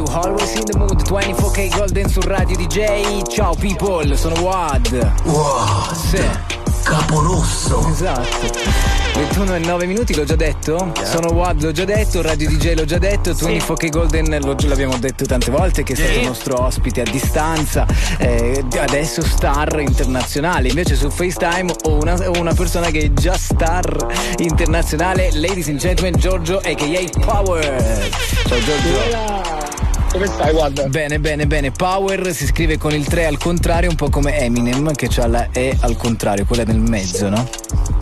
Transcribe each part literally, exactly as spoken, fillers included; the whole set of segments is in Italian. you, always in the mood, twenty-four K golden su Radio D J. Ciao people, sono Wad. Wow, sì. Caporosso. Esatto. ventuno e nove minuti, l'ho già detto, yeah. Sono Wad, l'ho già detto, Radio D J l'ho già detto, sì. ventiquattro K Golden lo, l'abbiamo detto tante volte, che è stato, yeah, nostro ospite a distanza, eh, adesso star internazionale. Invece su FaceTime ho una, ho una persona che è già star internazionale. Ladies and gentlemen, Giorgio a k a. Power. Ciao Giorgio, yeah. Come stai, guarda? Bene, bene, bene. Power si scrive con il tre al contrario, un po' come Eminem, che c'ha la E al contrario, quella nel mezzo, sì, no?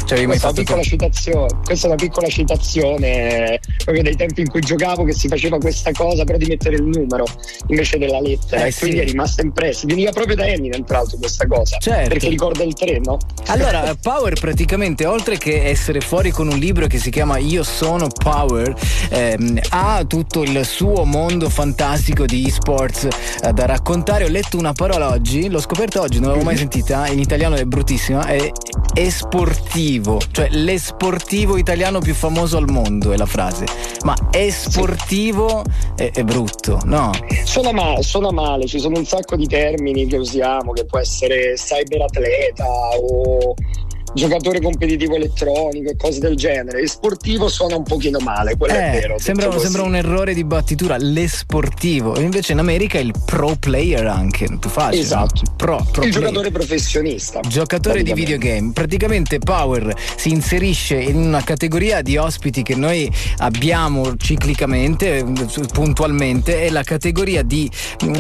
Cioè, questa, fatto piccola citazione, questa è una piccola citazione proprio dei tempi in cui giocavo, che si faceva questa cosa però di mettere il numero invece della lettera, eh, e quindi sì, è rimasta impressa, veniva proprio da Eminem tra l'altro questa cosa, certo, perché ricorda il tre, no? Allora Power praticamente, oltre che essere fuori con un libro che si chiama Io sono Power, ehm, ha tutto il suo mondo fantastico di esports eh, da raccontare. Ho letto una parola oggi, l'ho scoperta oggi, non l'avevo mai sentita, in italiano è bruttissima, è esportivo. Cioè l'esportivo italiano più famoso al mondo è la frase. Ma esportivo, sì, è, è brutto, no? Suona male, suona male, ci sono un sacco di termini che usiamo, che può essere cyberatleta o giocatore competitivo elettronico e cose del genere. Esportivo suona un pochino male, quello eh, è vero. Sembra, sembra un errore di battitura, l'esportivo. Invece in America è il pro player, anche più facile. Esatto, no? pro, pro il player. Giocatore professionista. Giocatore di videogame. Praticamente Power si inserisce in una categoria di ospiti che noi abbiamo ciclicamente, puntualmente, è la categoria di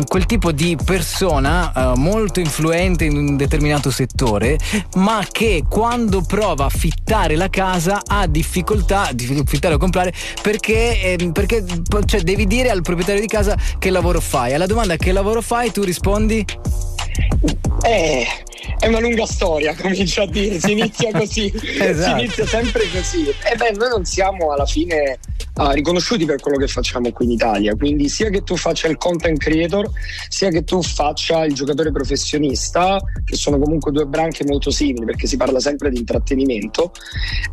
quel tipo di persona eh, molto influente in un determinato settore, ma che quando prova a affittare la casa ha difficoltà di affittare o comprare, perché, eh, perché cioè, devi dire al proprietario di casa che lavoro fai. Alla domanda che lavoro fai tu rispondi? Eh, è una lunga storia, comincio a dire, si inizia così, esatto, si inizia sempre così. E beh, noi non siamo alla fine uh, riconosciuti per quello che facciamo qui in Italia, quindi sia che tu faccia il content creator, sia che tu faccia il giocatore professionista, che sono comunque due branche molto simili, perché si parla sempre di intrattenimento,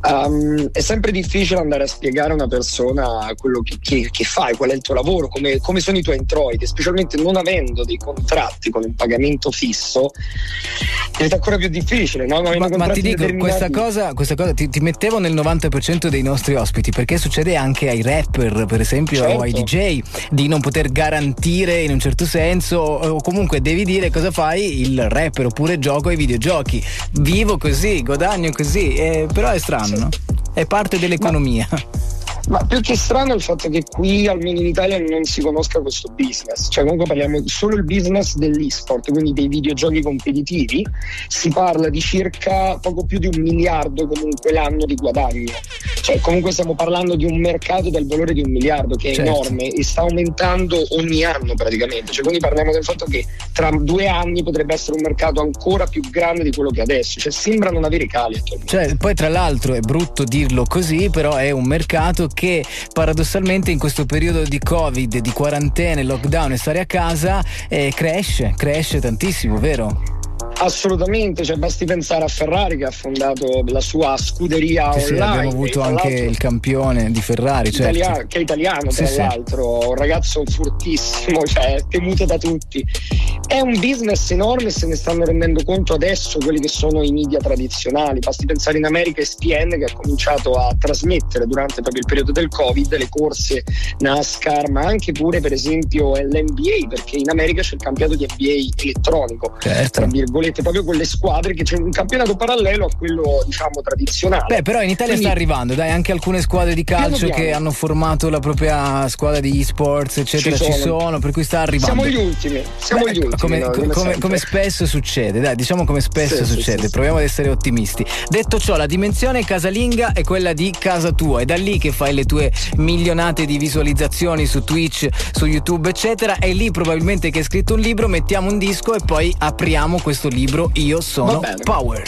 um, è sempre difficile andare a spiegare a una persona quello che, che, che fai, qual è il tuo lavoro, come, come sono i tuoi introiti, specialmente non avendo dei contratti con un pagamento fisso. Diventa ancora più difficile, no? Ma, ma ti dico, questa cosa, questa cosa ti, ti mettevo nel novanta per cento dei nostri ospiti, perché succede anche ai rapper, per esempio, certo, o ai D J, di non poter garantire in un certo senso, o comunque devi dire cosa fai il rapper, oppure gioco ai videogiochi, vivo così, guadagno così, eh, però è strano, sì, no? È parte dell'economia. Ma... ma più che strano è il fatto che qui, almeno in Italia, non si conosca questo business. Cioè comunque parliamo solo del business dell'esport, quindi dei videogiochi competitivi. Si parla di circa poco più di un miliardo comunque l'anno di guadagno. Cioè comunque stiamo parlando di un mercato del valore di un miliardo, che è, certo, enorme, e sta aumentando ogni anno praticamente. Cioè quindi parliamo del fatto che tra due anni potrebbe essere un mercato ancora più grande di quello che è adesso. Cioè sembra non avere cali attualmente. Cioè poi tra l'altro è brutto dirlo così, però è un mercato che paradossalmente in questo periodo di Covid, di quarantena, lockdown e stare a casa, eh, cresce, cresce tantissimo, vero? Assolutamente, cioè basti pensare a Ferrari, che ha fondato la sua scuderia sì, online. Sì, abbiamo avuto anche il campione di Ferrari, italiano, certo, che è italiano, sì, tra sì. l'altro, un ragazzo furtissimo, cioè temuto da tutti. È un business enorme, se ne stanno rendendo conto adesso quelli che sono i media tradizionali. Basti pensare in America E S P N, che ha cominciato a trasmettere durante proprio il periodo del Covid le corse NASCAR, ma anche pure per esempio l'N B A, perché in America c'è il campionato di N B A elettronico, certo, tra virgolette, proprio con le squadre, che c'è un campionato parallelo a quello diciamo tradizionale. Beh, però in Italia quindi sta arrivando, dai, anche alcune squadre di calcio che hanno formato la propria squadra di esports eccetera, ci sono. ci sono, per cui sta arrivando. Siamo gli ultimi, siamo Beh, gli ultimi come, no, come, come, come spesso succede, dai, diciamo come spesso sì, succede, sì, sì, proviamo sì. ad essere ottimisti. Detto ciò, la dimensione casalinga è quella di casa tua, è da lì che fai le tue milionate di visualizzazioni su Twitch, su YouTube eccetera, è lì probabilmente che hai scritto un libro, mettiamo un disco e poi apriamo questo libro. Io sono Power.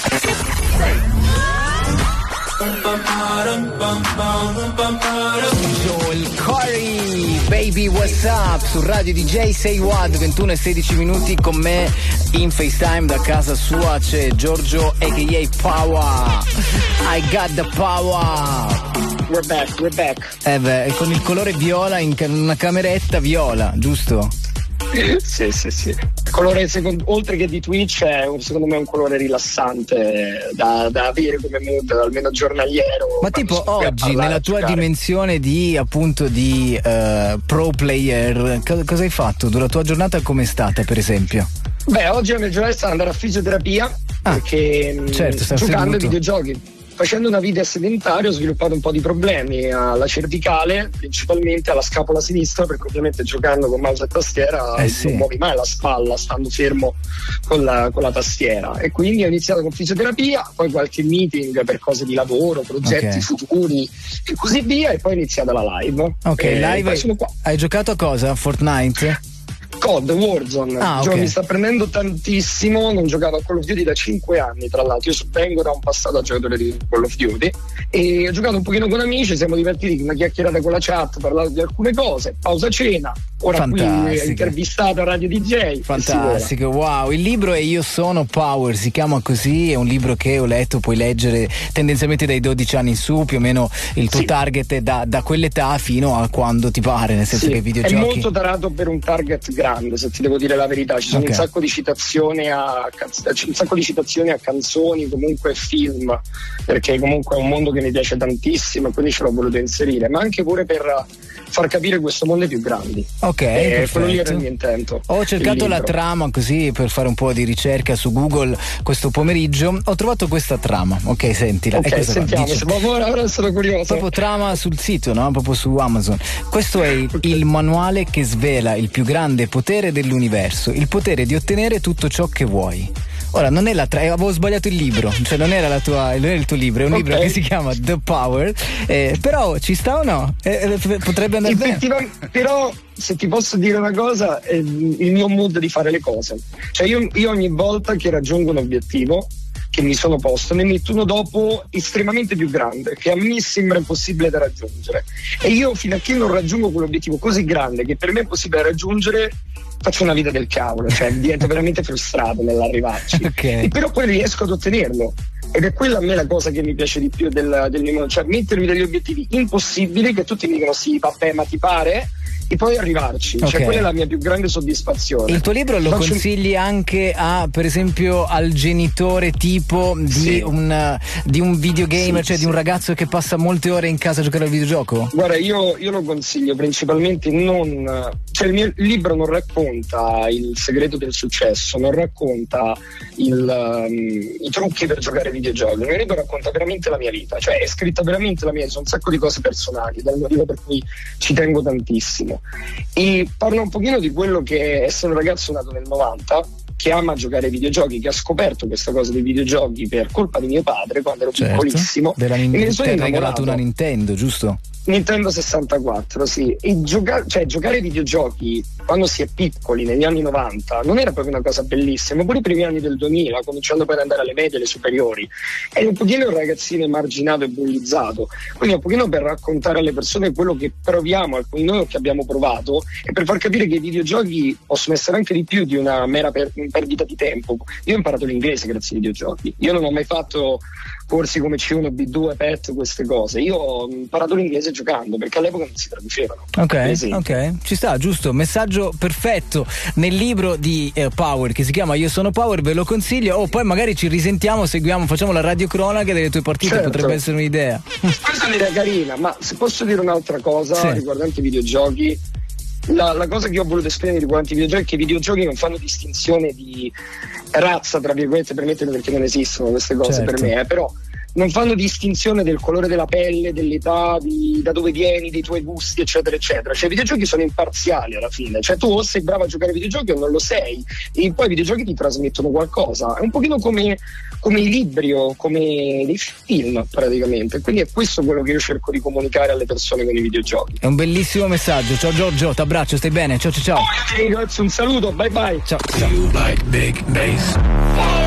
Joel Corey, Baby What's Up, su Radio D J. Sei Wad, ventuno e sedici minuti, con me in FaceTime da casa sua c'è Giorgio a k a. Power. I got the power. We're back, we're back. Eh beh, con il colore viola in una cameretta viola, giusto? Sì, sì, sì. Il colore, secondo, oltre che di Twitch, è secondo me un colore rilassante da, da avere come mood, almeno giornaliero. Ma tipo oggi, nella tua dimensione di appunto di uh, pro player, co- cosa hai fatto? La tua giornata com'è stata, per esempio? Beh, oggi la mia giornata è stata andare a fisioterapia, ah, perché certo, giocando ai videogiochi. Facendo una vita sedentaria ho sviluppato un po' di problemi alla cervicale, principalmente alla scapola sinistra, perché ovviamente giocando con mouse e tastiera eh non sì. muovi mai la spalla stando fermo con la, con la tastiera, e quindi ho iniziato con fisioterapia, poi qualche meeting per cose di lavoro, progetti okay. futuri e così via, e poi è iniziata la live. Ok, e live hai, hai giocato a cosa? Fortnite? C O D, Warzone, ah, okay. mi sta prendendo tantissimo, non giocavo a Call of Duty da cinque anni, tra l'altro io vengo da un passato a giocatore di Call of Duty, e ho giocato un pochino con amici, siamo divertiti, una chiacchierata con la chat, parlato di alcune cose, pausa cena, ora fantastico. Qui intervistato a Radio D J, fantastico, wow. Il libro è Io sono Power, si chiama così, è un libro che ho letto, puoi leggere tendenzialmente dai dodici anni in su, più o meno il tuo sì. target è da, da quell'età fino a quando ti pare, nel senso sì. che i videogiochi è molto tarato per un target grande, se ti devo dire la verità, ci sono okay. un sacco di citazioni a un sacco di citazioni a canzoni, comunque film, perché comunque è un mondo che mi piace tantissimo, quindi ce l'ho voluto inserire, ma anche pure per far capire questo mondo ai più grandi. Ok, eh, quello lì era il mio intento. Ho cercato la trama così per fare un po' di ricerca su Google questo pomeriggio, ho trovato questa trama. Ok, sentila. Ok, sentiamo, ora, ora sono curioso. Proprio trama sul sito, no? Proprio su Amazon. Questo è okay. il manuale che svela il più grande potere dell'universo, il potere di ottenere tutto ciò che vuoi. Ora non è la tra... avevo sbagliato il libro, cioè non era la tua, non era il tuo libro, è un okay. libro che si chiama The Power, eh, però ci sta o no? Eh, potrebbe andare bene. Però se ti posso dire una cosa, eh, il mio mood di fare le cose, cioè io, io ogni volta che raggiungo un obiettivo che mi sono posto ne metto uno dopo estremamente più grande, che a me sembra impossibile da raggiungere, e io fino a che non raggiungo quell'obiettivo così grande che per me è possibile raggiungere faccio una vita del cavolo, cioè divento veramente frustrato nell'arrivarci, okay. e però poi riesco ad ottenerlo, ed è quella a me la cosa che mi piace di più del, del mio, cioè mettermi degli obiettivi impossibili che tutti mi dicono sì vabbè ma ti pare, e poi arrivarci, okay. cioè quella è la mia più grande soddisfazione. Il tuo libro lo Faccio... consigli anche a, per esempio, al genitore tipo di, sì. un, di un videogamer, sì, cioè sì. di un ragazzo che passa molte ore in casa a giocare al videogioco? Guarda, io, io lo consiglio principalmente non... cioè il mio libro non racconta il segreto del successo, non racconta il, um, i trucchi per giocare ai videogiochi, il mio libro racconta veramente la mia vita, cioè è scritta veramente la mia vita, sono un sacco di cose personali, dal motivo per cui ci tengo tantissimo. E parlo un pochino di quello che, essere un ragazzo nato nel novanta che ama giocare ai videogiochi, che ha scoperto questa cosa dei videogiochi per colpa di mio padre quando ero certo, piccolissimo, della Nin- e mi sono innamorato una Nintendo, giusto? Nintendo sessantaquattro, sì. E gioca- cioè, giocare ai videogiochi quando si è piccoli, negli anni novanta, non era proprio una cosa bellissima, pure i primi anni del duemila, cominciando poi ad andare alle medie, alle superiori, ero un pochino un ragazzino emarginato e bullizzato, quindi un pochino per raccontare alle persone quello che proviamo, alcuni noi che abbiamo provato, e per far capire che i videogiochi possono essere anche di più di una mera per- perdita di tempo. Io ho imparato l'inglese grazie ai videogiochi, io non ho mai fatto corsi come C uno, B due, P E T, queste cose, io ho imparato l'inglese giocando, perché all'epoca non si traducevano. Ok, ok, ci sta, giusto, messaggio perfetto nel libro di eh, Power, che si chiama Io sono Power, ve lo consiglio, o oh, poi magari ci risentiamo, seguiamo, facciamo la radiocronaca delle tue partite, certo. potrebbe essere un'idea. Questa è un'idea carina, ma se posso dire un'altra cosa sì. riguardante i videogiochi, La, la cosa che io ho voluto esprimere riguardo i videogiochi è che i videogiochi non fanno distinzione di razza, tra virgolette, permettetemi, perché non esistono queste cose certo. per me, eh, però non fanno distinzione del colore della pelle, dell'età, di, da dove vieni, dei tuoi gusti, eccetera eccetera, cioè i videogiochi sono imparziali alla fine, cioè tu o sei bravo a giocare ai videogiochi o non lo sei, e poi i videogiochi ti trasmettono qualcosa, è un pochino come, come i libri o come dei film praticamente, quindi è questo quello che io cerco di comunicare alle persone con i videogiochi. È un bellissimo messaggio, ciao Giorgio, ti abbraccio, stai bene, ciao ciao ciao. Oh, ti ringrazio, un saluto, bye bye, ciao, ciao.